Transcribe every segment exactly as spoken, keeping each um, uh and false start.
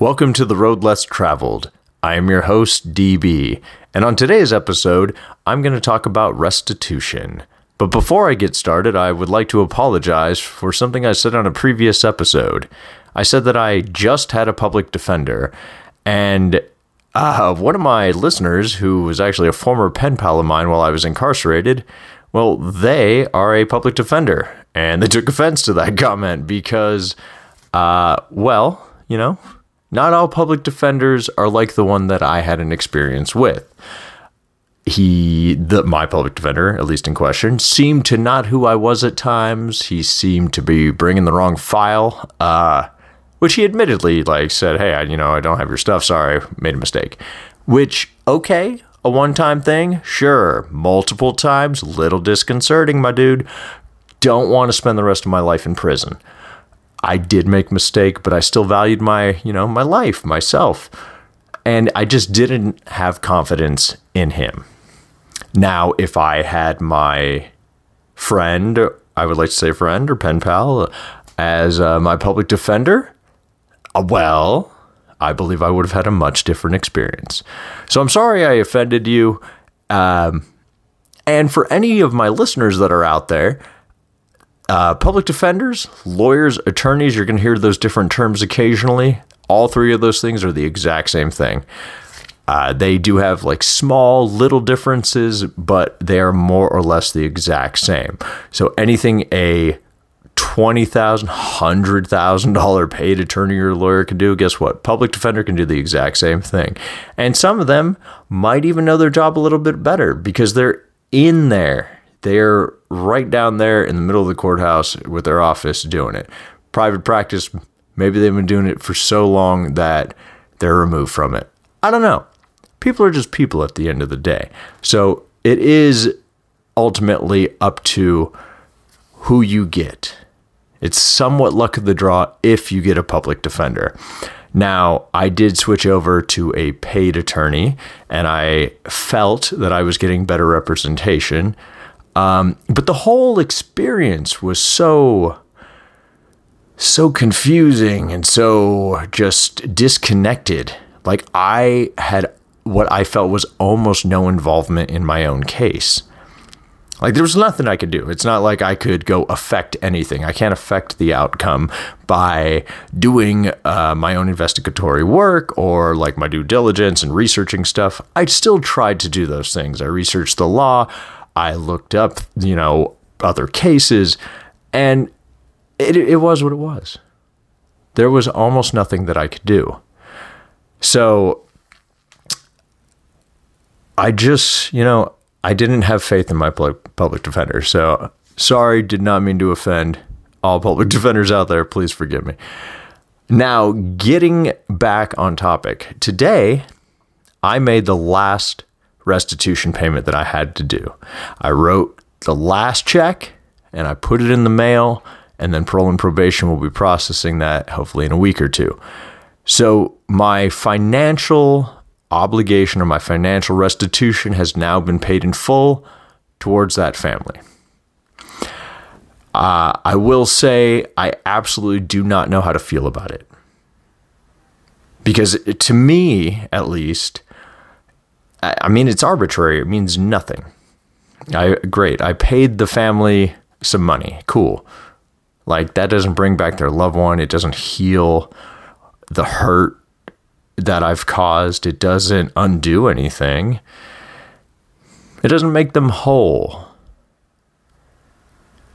Welcome to The Road Less Traveled. I am your host, D B, and on today's episode, I'm going to talk about restitution. But before I get started, I would like to apologize for something I said on a previous episode. I said that I just had a public defender, and uh, one of my listeners, who was actually a former pen pal of mine while I was incarcerated, well, they are a public defender, and they took offense to that comment because, uh, well, you know... not all public defenders are like the one that I had an experience with. He, the, my public defender, at least in question, seemed to not who I was at times. He seemed to be bringing the wrong file, uh, which he admittedly like said, hey, I, you know, I don't have your stuff. Sorry, made a mistake. Which, okay, a one-time thing? Sure. Multiple times? Little disconcerting, my dude. Don't want to spend the rest of my life in prison. I did make a mistake, but I still valued my, you know, my life, myself. And I just didn't have confidence in him. Now, if I had my friend, I would like to say friend or pen pal, as uh, my public defender, uh, well, I believe I would have had a much different experience. So I'm sorry I offended you. Um, and for any of my listeners that are out there, Uh, public defenders, lawyers, attorneys, you're going to hear those different terms occasionally. All three of those things are the exact same thing. Uh, they do have like small little differences, but they are more or less the exact same. So anything a twenty thousand dollars, one hundred thousand dollars paid attorney or lawyer can do, guess what? Public defender can do the exact same thing. And some of them might even know their job a little bit better because they're in there. They're right down there in the middle of the courthouse with their office doing it. Private practice, maybe they've been doing it for so long that they're removed from it. I don't know. People are just people at the end of the day. So it is ultimately up to who you get. It's somewhat luck of the draw if you get a public defender. Now, I did switch over to a paid attorney, and I felt that I was getting better representation. Um, but the whole experience was so, so confusing and so just disconnected. Like I had what I felt was almost no involvement in my own case. Like there was nothing I could do. It's not like I could go affect anything. I can't affect the outcome by doing uh, my own investigatory work or like my due diligence and researching stuff. I still tried to do those things. I researched the law. I looked up, you know, other cases, and it, it was what it was. There was almost nothing that I could do. So I just, you know, I didn't have faith in my public defender. So sorry, did not mean to offend all public defenders out there. Please forgive me. Now, getting back on topic, today I made the last restitution payment that I had to do. I wrote the last check and I put it in the mail, and then parole and probation will be processing that hopefully in a week or two. So my financial obligation or my financial restitution has now been paid in full towards that family. Uh, I will say I absolutely do not know how to feel about it. Because to me, at least, I mean, it's arbitrary. It means nothing. I Great. I paid the family some money. Cool. Like, that doesn't bring back their loved one. It doesn't heal the hurt that I've caused. It doesn't undo anything. It doesn't make them whole.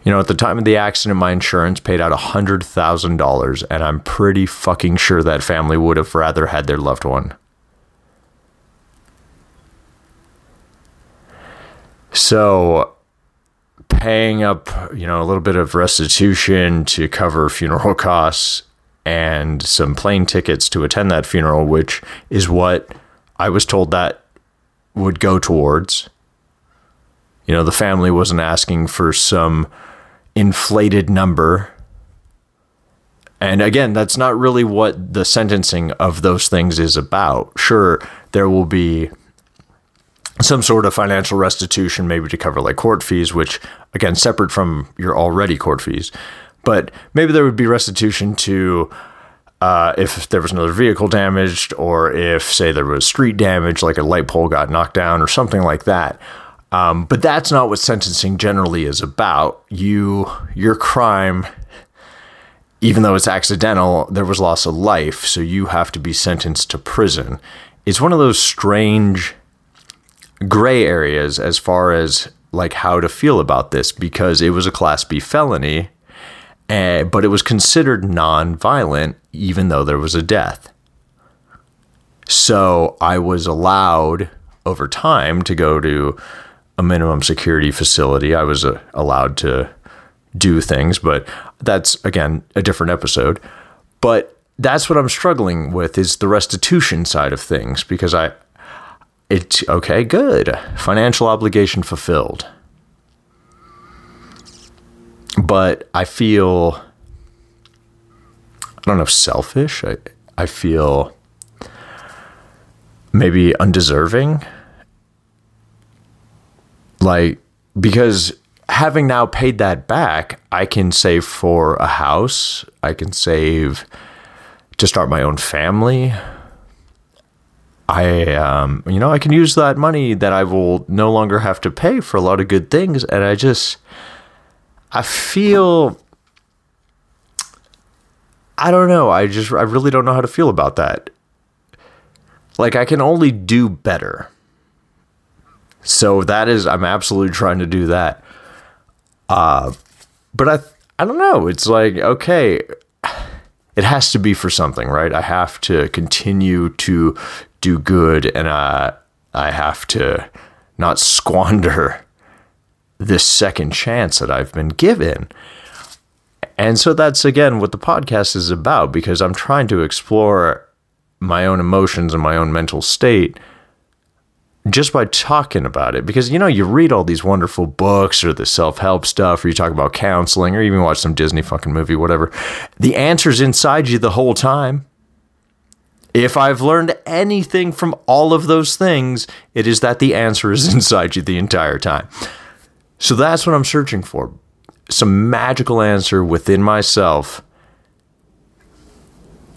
You know, at the time of the accident, my insurance paid out one hundred thousand dollars, and I'm pretty fucking sure that family would have rather had their loved one. So paying up, you know, a little bit of restitution to cover funeral costs and some plane tickets to attend that funeral, which is what I was told that would go towards. You know, the family wasn't asking for some inflated number. And again, that's not really what the sentencing of those things is about. Sure, there will be some sort of financial restitution, maybe to cover like court fees, which again, separate from your already court fees, but maybe there would be restitution to Uh, if there was another vehicle damaged, or if, say, there was street damage, like a light pole got knocked down or something like that. Um, but that's not what sentencing generally is about. You, your crime, even though it's accidental, there was loss of life, so you have to be sentenced to prison. It's one of those strange gray areas as far as like how to feel about this, because it was a Class B felony. Uh, but it was considered non-violent, even though there was a death. So I was allowed over time to go to a minimum security facility. I was uh, allowed to do things, but that's, again, a different episode. But that's what I'm struggling with, is the restitution side of things, because I, it's okay, good. Financial obligation fulfilled. But I feel, I don't know, selfish. I, I feel maybe undeserving. Like, because having now paid that back, I can save for a house. I can save to start my own family. I, um, you know, I can use that money that I will no longer have to pay for a lot of good things. And I just... I feel, I don't know. I just, I really don't know how to feel about that. Like, I can only do better. So that is, I'm absolutely trying to do that. Uh, but I, I don't know. It's like, okay, it has to be for something, right? I have to continue to do good, and I, I have to not squander this second chance that I've been given. And so that's, again, what the podcast is about, because I'm trying to explore my own emotions and my own mental state just by talking about it. Because, you know, you read all these wonderful books or the self-help stuff, or you talk about counseling, or even watch some Disney fucking movie, whatever. The answer's inside you the whole time. If I've learned anything from all of those things, it is that the answer is inside you the entire time. So that's what I'm searching for. Some magical answer within myself.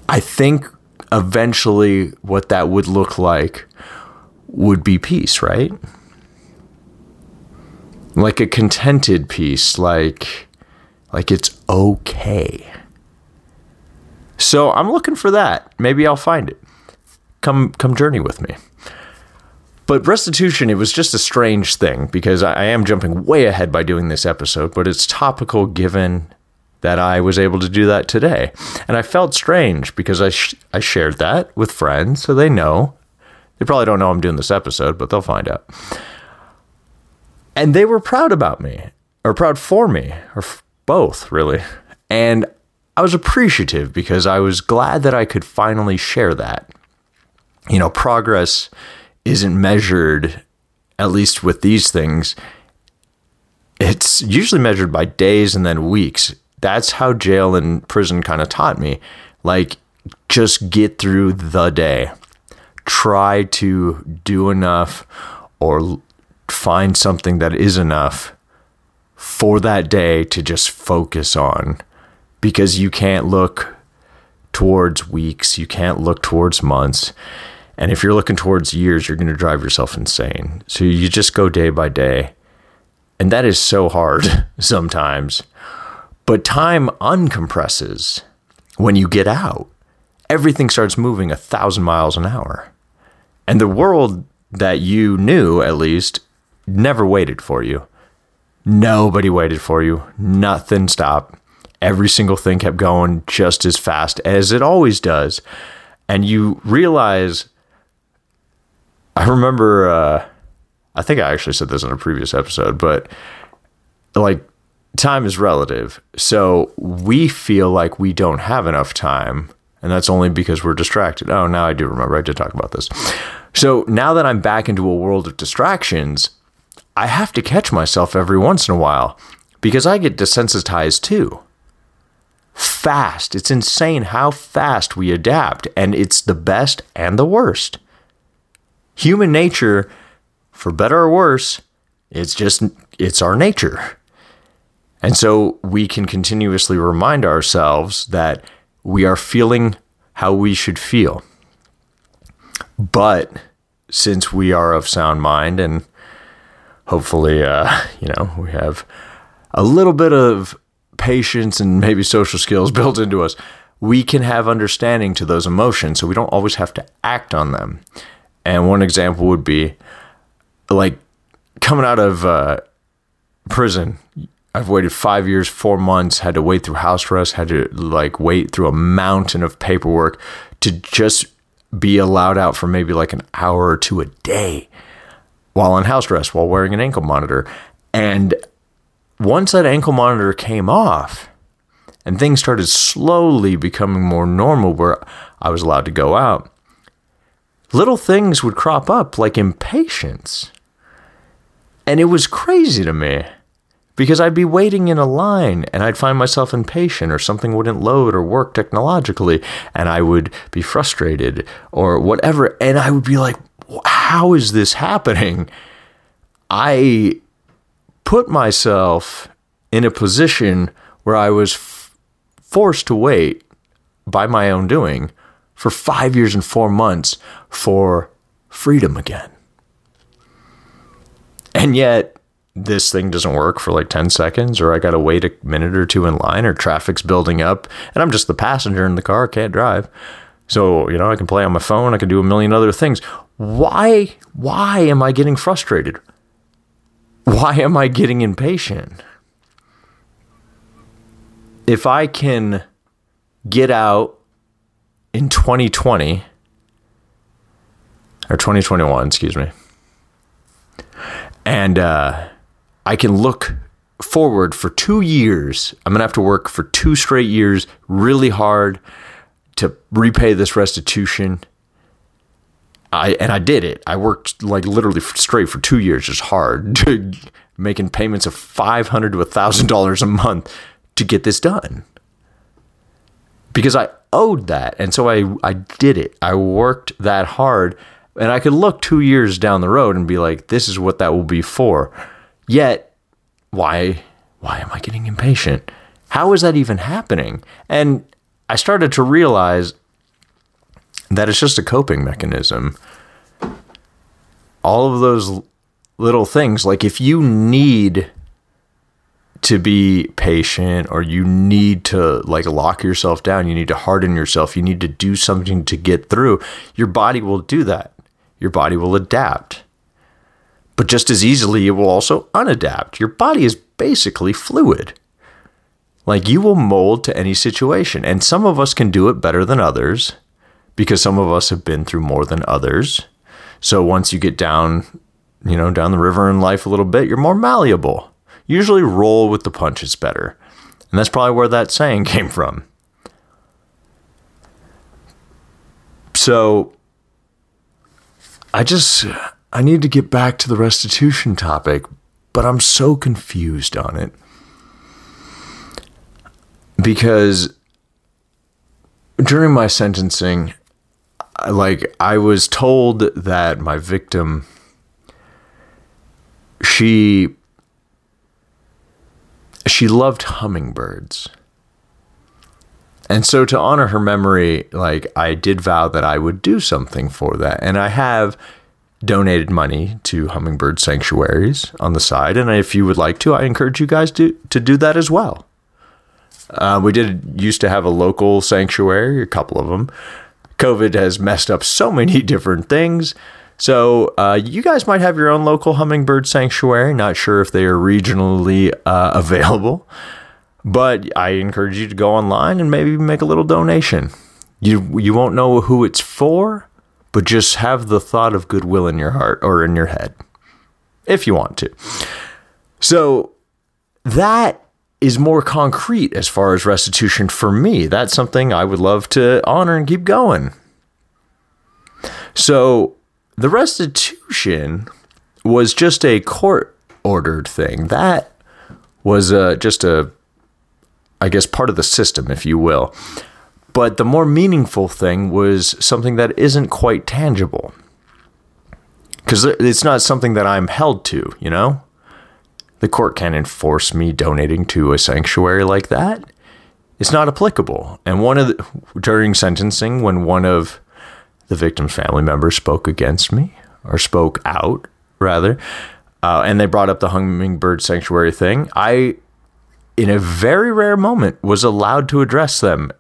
I think eventually what that would look like would be peace, right? Like a contented peace, like, like it's okay. So I'm looking for that. Maybe I'll find it. Come, come journey with me. But restitution, it was just a strange thing, because I am jumping way ahead by doing this episode, but it's topical given that I was able to do that today. And I felt strange because I sh- I shared that with friends, so they know. They probably don't know I'm doing this episode, but they'll find out. And they were proud about me, or proud for me, or f- both, really. And I was appreciative, because I was glad that I could finally share that. You know, progress isn't measured, at least with these things, it's usually measured by days and then weeks. That's how jail and prison kind of taught me. Like, just get through the day. Try to do enough, or find something that is enough for that day to just focus on. Because you can't look towards weeks. You can't look towards months. And if you're looking towards years, you're going to drive yourself insane. So you just go day by day. And that is so hard sometimes. But time uncompresses when you get out. Everything starts moving a thousand miles an hour. And the world that you knew, at least, never waited for you. Nobody waited for you. Nothing stopped. Every single thing kept going just as fast as it always does. And you realize... I remember, uh, I think I actually said this in a previous episode, but like, time is relative. So we feel like we don't have enough time, and that's only because we're distracted. Oh, now I do remember. I did talk about this. So now that I'm back into a world of distractions, I have to catch myself every once in a while, because I get desensitized too. Fast. It's insane how fast we adapt, and it's the best and the worst. Human nature, for better or worse, it's just, it's our nature. And so we can continuously remind ourselves that we are feeling how we should feel. But since we are of sound mind, and hopefully, uh, you know, we have a little bit of patience and maybe social skills built into us, we can have understanding to those emotions, so we don't always have to act on them. And one example would be, like, coming out of uh, prison, I've waited five years, four months, had to wait through house arrest, had to, like, wait through a mountain of paperwork to just be allowed out for maybe, like, an hour or two a day while on house arrest, while wearing an ankle monitor. And once that ankle monitor came off, and things started slowly becoming more normal where I was allowed to go out, little things would crop up like impatience. And it was crazy to me because I'd be waiting in a line and I'd find myself impatient, or something wouldn't load or work technologically, and I would be frustrated or whatever. And I would be like, how is this happening? I put myself in a position where I was forced to wait by my own doing for five years and four months for freedom again. And yet this thing doesn't work for like ten seconds, or I got to wait a minute or two in line, or traffic's building up and I'm just the passenger in the car, can't drive. So, you know, I can play on my phone. I can do a million other things. Why, why am I getting frustrated? Why am I getting impatient? If I can get out in twenty twenty, or twenty twenty-one, excuse me, and uh, I can look forward for two years, I'm going to have to work for two straight years really hard to repay this restitution. I and I did it. I worked like literally straight for two years, just hard, making payments of five hundred dollars to one thousand dollars a month to get this done, because I owed that. And so I, I did it. I worked that hard, and I could look two years down the road and be like, this is what that will be for. Yet, why, why am I getting impatient? How is that even happening? And I started to realize that it's just a coping mechanism. All of those little things, like if you need to be patient, or you need to like lock yourself down, you need to harden yourself, you need to do something to get through, your body will do that. Your body will adapt. But just as easily, it will also unadapt. Your body is basically fluid. Like, you will mold to any situation. And some of us can do it better than others, because some of us have been through more than others. So once you get down, you know, down the river in life a little bit, you're more malleable. Usually roll with the punches better. And that's probably where that saying came from. So I just, I need to get back to the restitution topic, but I'm so confused on it. Because during my sentencing, like, I was told that my victim, she... She loved hummingbirds. And so to honor her memory, like, I did vow that I would do something for that. And I have donated money to hummingbird sanctuaries on the side. And if you would like to, I encourage you guys to, to do that as well. Uh, we did used to have a local sanctuary, a couple of them. COVID has messed up so many different things. So uh, you guys might have your own local hummingbird sanctuary. Not sure if they are regionally uh, available, but I encourage you to go online and maybe make a little donation. You you won't know who it's for, but just have the thought of goodwill in your heart or in your head, if you want to. So that is more concrete as far as restitution for me. That's something I would love to honor and keep going. So the restitution was just a court-ordered thing. That was uh, just a, I guess, part of the system, if you will. But the more meaningful thing was something that isn't quite tangible, because it's not something that I'm held to, you know? The court can't enforce me donating to a sanctuary like that. it's not applicable. And one of the, during sentencing, when one of the victim's family members spoke against me, or spoke out rather, uh, and they brought up the hummingbird sanctuary thing, I, in a very rare moment, was allowed to address them.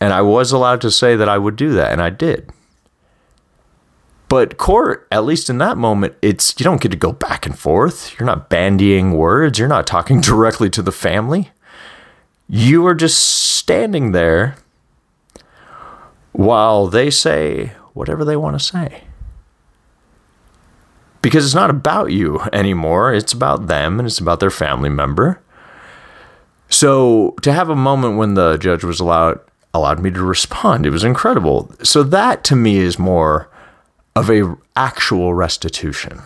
And I was allowed to say that I would do that, and I did. But court, at least in that moment, it's you don't get to go back and forth. You're not bandying words. You're not talking directly to the family. You are just standing there while they say whatever they want to say. Because it's not about you anymore. It's about them, and it's about their family member. So to have a moment when the judge was allowed... allowed me to respond. It was incredible. So that to me is more of a actual restitution.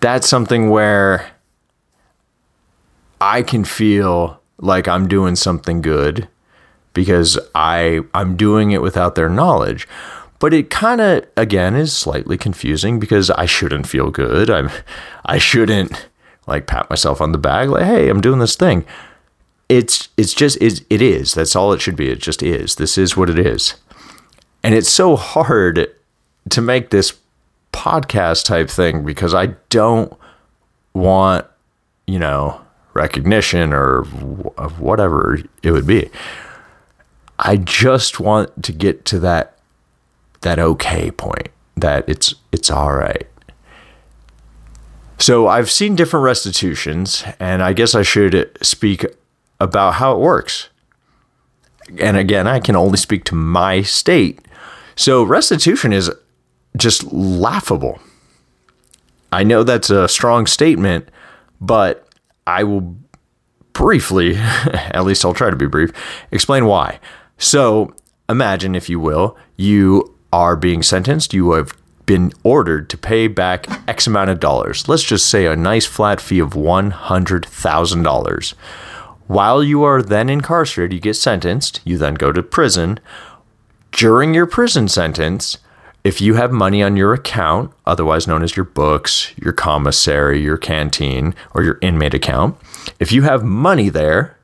That's something where I can feel like I'm doing something good because I, I'm doing it without their knowledge. But it kind of, again, is slightly confusing because I shouldn't feel good. I'm, I shouldn't like pat myself on the back like, hey, I'm doing this thing. It's it's just, it's, it is. That's all it should be. It just is. This is what it is. And it's so hard to make this podcast type thing because I don't want, you know, recognition or whatever it would be. I just want to get to that that okay point, that it's it's all right. So I've seen different restitutions, and I guess I should speak about how it works. And again, I can only speak to my state. So restitution is just laughable. I know that's a strong statement, but I will briefly, at least I'll try to be brief, explain why. So imagine, if you will, you are being sentenced. You have been ordered to pay back X amount of dollars. Let's just say a nice flat fee of one hundred thousand dollars. While you are then incarcerated, you get sentenced, you then go to prison. During your prison sentence, if you have money on your account, otherwise known as your books, your commissary, your canteen, or your inmate account, if you have money there,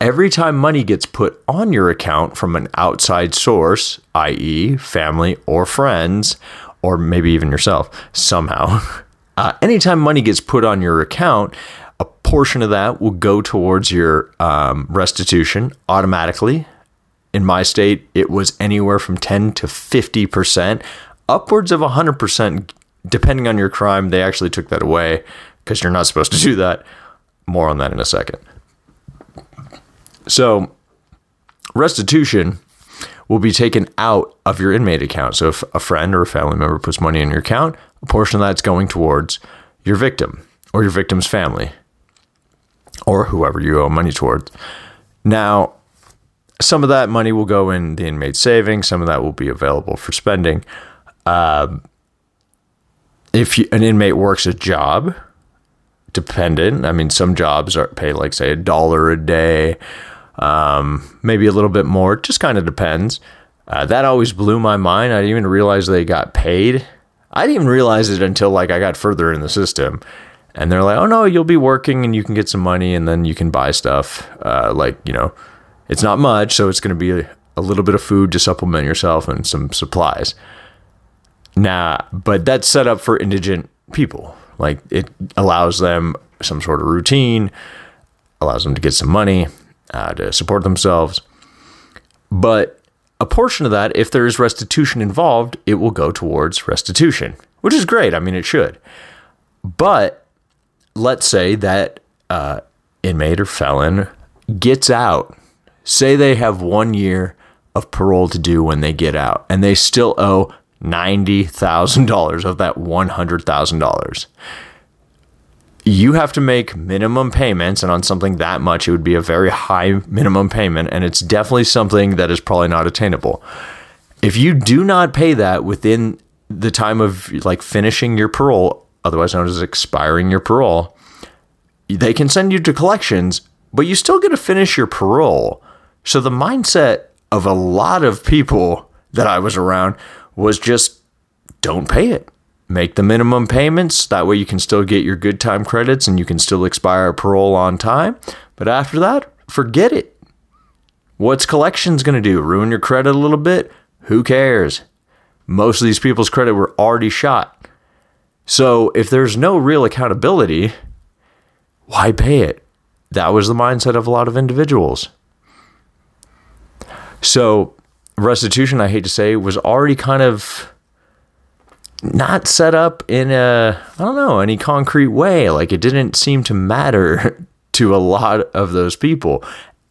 every time money gets put on your account from an outside source, that is family or friends, or maybe even yourself, somehow, uh, anytime money gets put on your account, a portion of that will go towards your um, restitution automatically. In my state, it was anywhere from ten to fifty percent, upwards of one hundred percent, depending on your crime. They actually took that away because you're not supposed to do that. More on that in a second. So restitution will be taken out of your inmate account. So if a friend or a family member puts money in your account, a portion of that's going towards your victim or your victim's family, or whoever you owe money towards. Now, some of that money will go in the inmate savings. Some of that will be available for spending. Um, if you, an inmate works a job, dependent. I mean, some jobs are paid, like, say, a dollar a day, um, maybe a little bit more. It just kind of depends. Uh, that always blew my mind. I didn't even realize they got paid. I didn't even realize it until, like, I got further in the system. And they're like, oh, no, you'll be working and you can get some money and then you can buy stuff. Uh, like, you know, it's not much. So it's going to be a little bit of food to supplement yourself and some supplies. Nah, but that's set up for indigent people. Like, it allows them some sort of routine, allows them to get some money uh, to support themselves. But a portion of that, if there is restitution involved, it will go towards restitution, which is great. I mean, it should. But let's say that uh, inmate or felon gets out. Say they have one year of parole to do when they get out, and they still owe ninety thousand dollars of that one hundred thousand dollars. You have to make minimum payments, and on something that much, it would be a very high minimum payment, and it's definitely something that is probably not attainable. If you do not pay that within the time of, like, finishing your parole, otherwise known as expiring your parole, they can send you to collections, but you still get to finish your parole. So the mindset of a lot of people that I was around was just, don't pay it. make the minimum payments. That way you can still get your good time credits and you can still expire parole on time. But after that, forget it. What's collections going to do? Ruin your credit a little bit? Who cares? Most of these people's credit were already shot. So if there's no real accountability, why pay it? That was the mindset of a lot of individuals. So restitution, I hate to say, was already kind of not set up in a, I don't know, any concrete way. Like it didn't seem to matter to a lot of those people.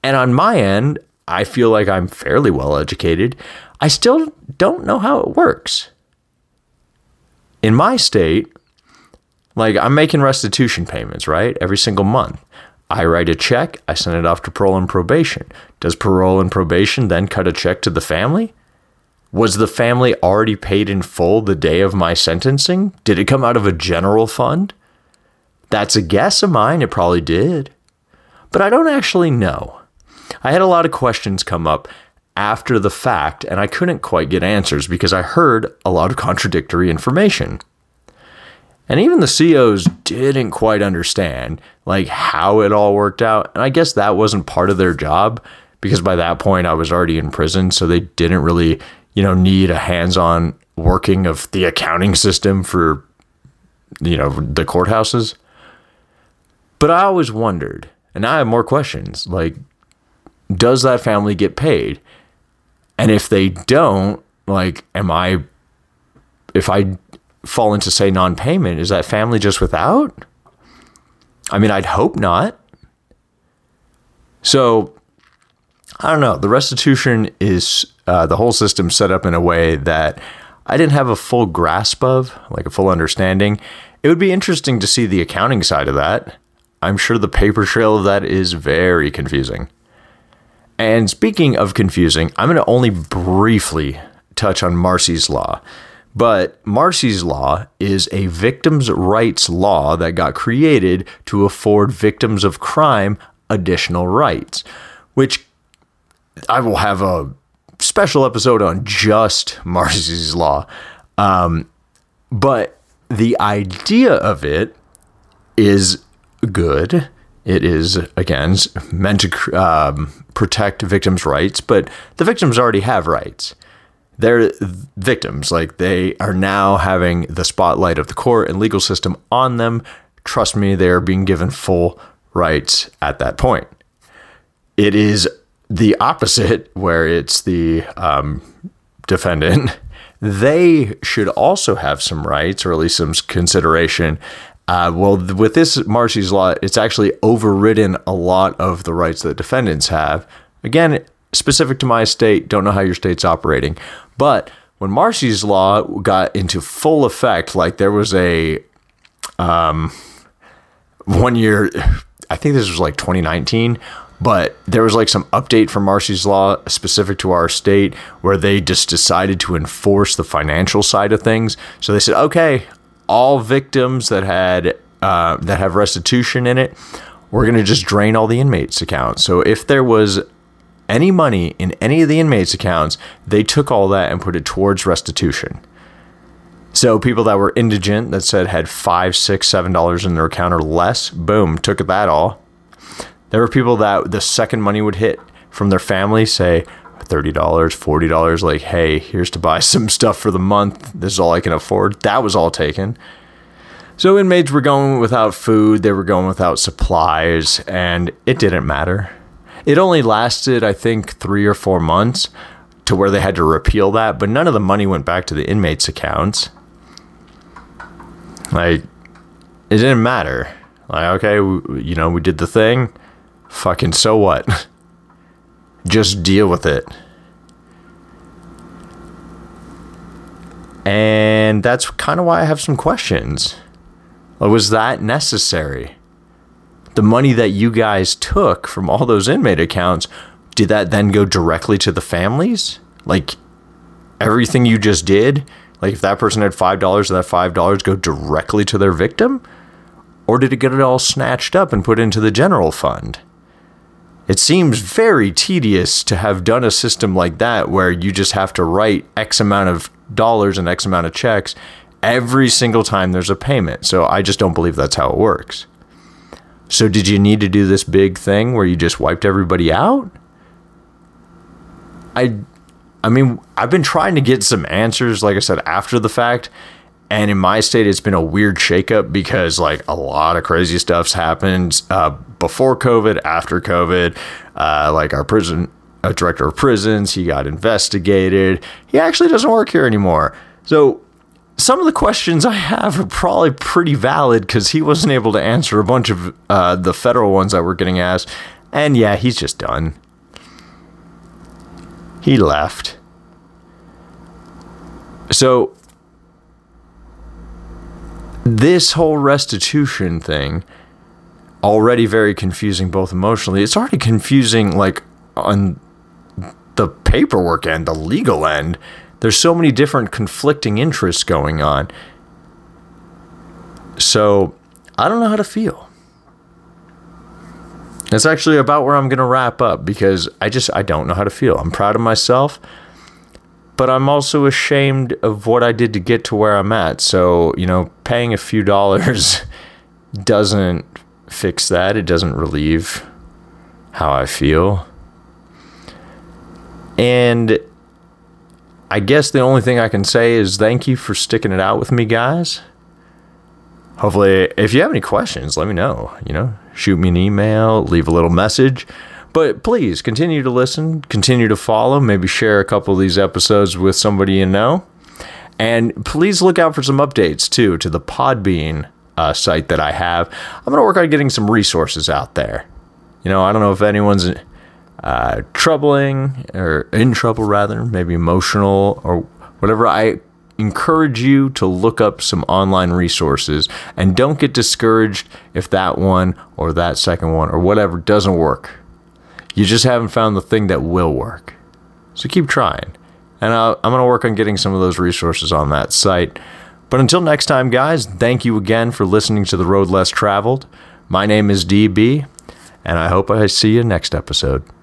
And on my end, I feel like I'm fairly well educated. I still don't know how it works. In my state, like I'm making restitution payments, right? Every single month. I write a check. I send it off to parole and probation. Does parole and probation then cut a check to the family? Was the family already paid in full the day of my sentencing? Did it come out of a general fund? That's a guess of mine. It probably did. But I don't actually know. I had a lot of questions come up after the fact, and I couldn't quite get answers because I heard a lot of contradictory information. And even the C Os didn't quite understand like how it all worked out. And I guess that wasn't part of their job because by that point I was already in prison. So they didn't really, you know, need a hands-on working of the accounting system for, you know, the courthouses. But I always wondered, and I have more questions, like, does that family get paid? And if they don't, like, am I, if I fall into, say, non-payment, is that family just without? I mean, I'd hope not. So, I don't know. The restitution is uh, the whole system set up in a way that I didn't have a full grasp of, like a full understanding. It would be interesting to see the accounting side of that. I'm sure the paper trail of that is very confusing. And speaking of confusing, I'm going to only briefly touch on Marcy's Law. But Marcy's Law is a victims' rights law that got created to afford victims of crime additional rights, which I will have a special episode on just Marcy's Law. Um, but the idea of it is good. It is, again, meant to um, protect victims' rights, but the victims already have rights. They're victims, like they are now having the spotlight of the court and legal system on them. Trust me, they are being given full rights at that point. It is the opposite where it's the um, defendant. They should also have some rights or at least some consideration. Uh, well, with this Marcy's Law, it's actually overridden a lot of the rights that defendants have. Again, specific to my state, don't know how your state's operating. But when Marcy's Law got into full effect, like there was a um, one year, I think this was like twenty nineteen, but there was like some update from Marcy's Law specific to our state where they just decided to enforce the financial side of things. So they said, okay, all victims that had uh, that have restitution in it, we're going to just drain all the inmates' accounts. So if there was any money in any of the inmates' accounts, they took all that and put it towards restitution. So people that were indigent, that said had five, six, seven dollars in their account or less, boom, took that all. There were people that the second money would hit from their family, say thirty dollars, forty dollars, like, hey, here's to buy some stuff for the month. This is all I can afford. That was all taken. So inmates were going without food. They were going without supplies, and it didn't matter. It only lasted, I think, three or four months to where they had to repeal that, but none of the money went back to the inmates' accounts. Like, it didn't matter. Like, okay, we, you know, we did the thing. Fucking so what? Just deal with it. And that's kind of why I have some questions. Like, was that necessary? The money that you guys took from all those inmate accounts, did that then go directly to the families? Like everything you just did? Like if that person had five dollars, did that five dollars go directly to their victim? Or did it get it all snatched up and put into the general fund? It seems very tedious to have done a system like that where you just have to write X amount of dollars and X amount of checks every single time there's a payment. So I just don't believe that's how it works. So did you need to do this big thing where you just wiped everybody out? I, I mean, I've been trying to get some answers, like I said, after the fact. And in my state, it's been a weird shakeup because like a lot of crazy stuff's happened uh, before COVID, after COVID, uh, like our prison uh, director of prisons, he got investigated. He actually doesn't work here anymore. So some of the questions I have are probably pretty valid because he wasn't able to answer a bunch of uh, the federal ones that were getting asked. And yeah, he's just done. He left. So this whole restitution thing, already very confusing both emotionally. It's already confusing like on the paperwork end, the legal end. There's so many different conflicting interests going on. So I don't know how to feel. That's actually about where I'm going to wrap up because I just, I don't know how to feel. I'm proud of myself, but I'm also ashamed of what I did to get to where I'm at. So, you know, paying a few dollars doesn't fix that. It doesn't relieve how I feel. And I guess the only thing I can say is thank you for sticking it out with me, guys. Hopefully, if you have any questions, let me know. You know, shoot me an email, leave a little message. But please continue to listen, continue to follow, maybe share a couple of these episodes with somebody you know. And please look out for some updates, too, to the Podbean uh, site that I have. I'm going to work on getting some resources out there. You know, I don't know if anyone's uh, troubling or in trouble, rather, maybe emotional or whatever. I encourage you to look up some online resources and don't get discouraged if that one or that second one or whatever doesn't work. You just haven't found the thing that will work. So keep trying. And I'll, I'm going to work on getting some of those resources on that site. But until next time, guys, thank you again for listening to The Road Less Traveled. My name is D B, and I hope I see you next episode.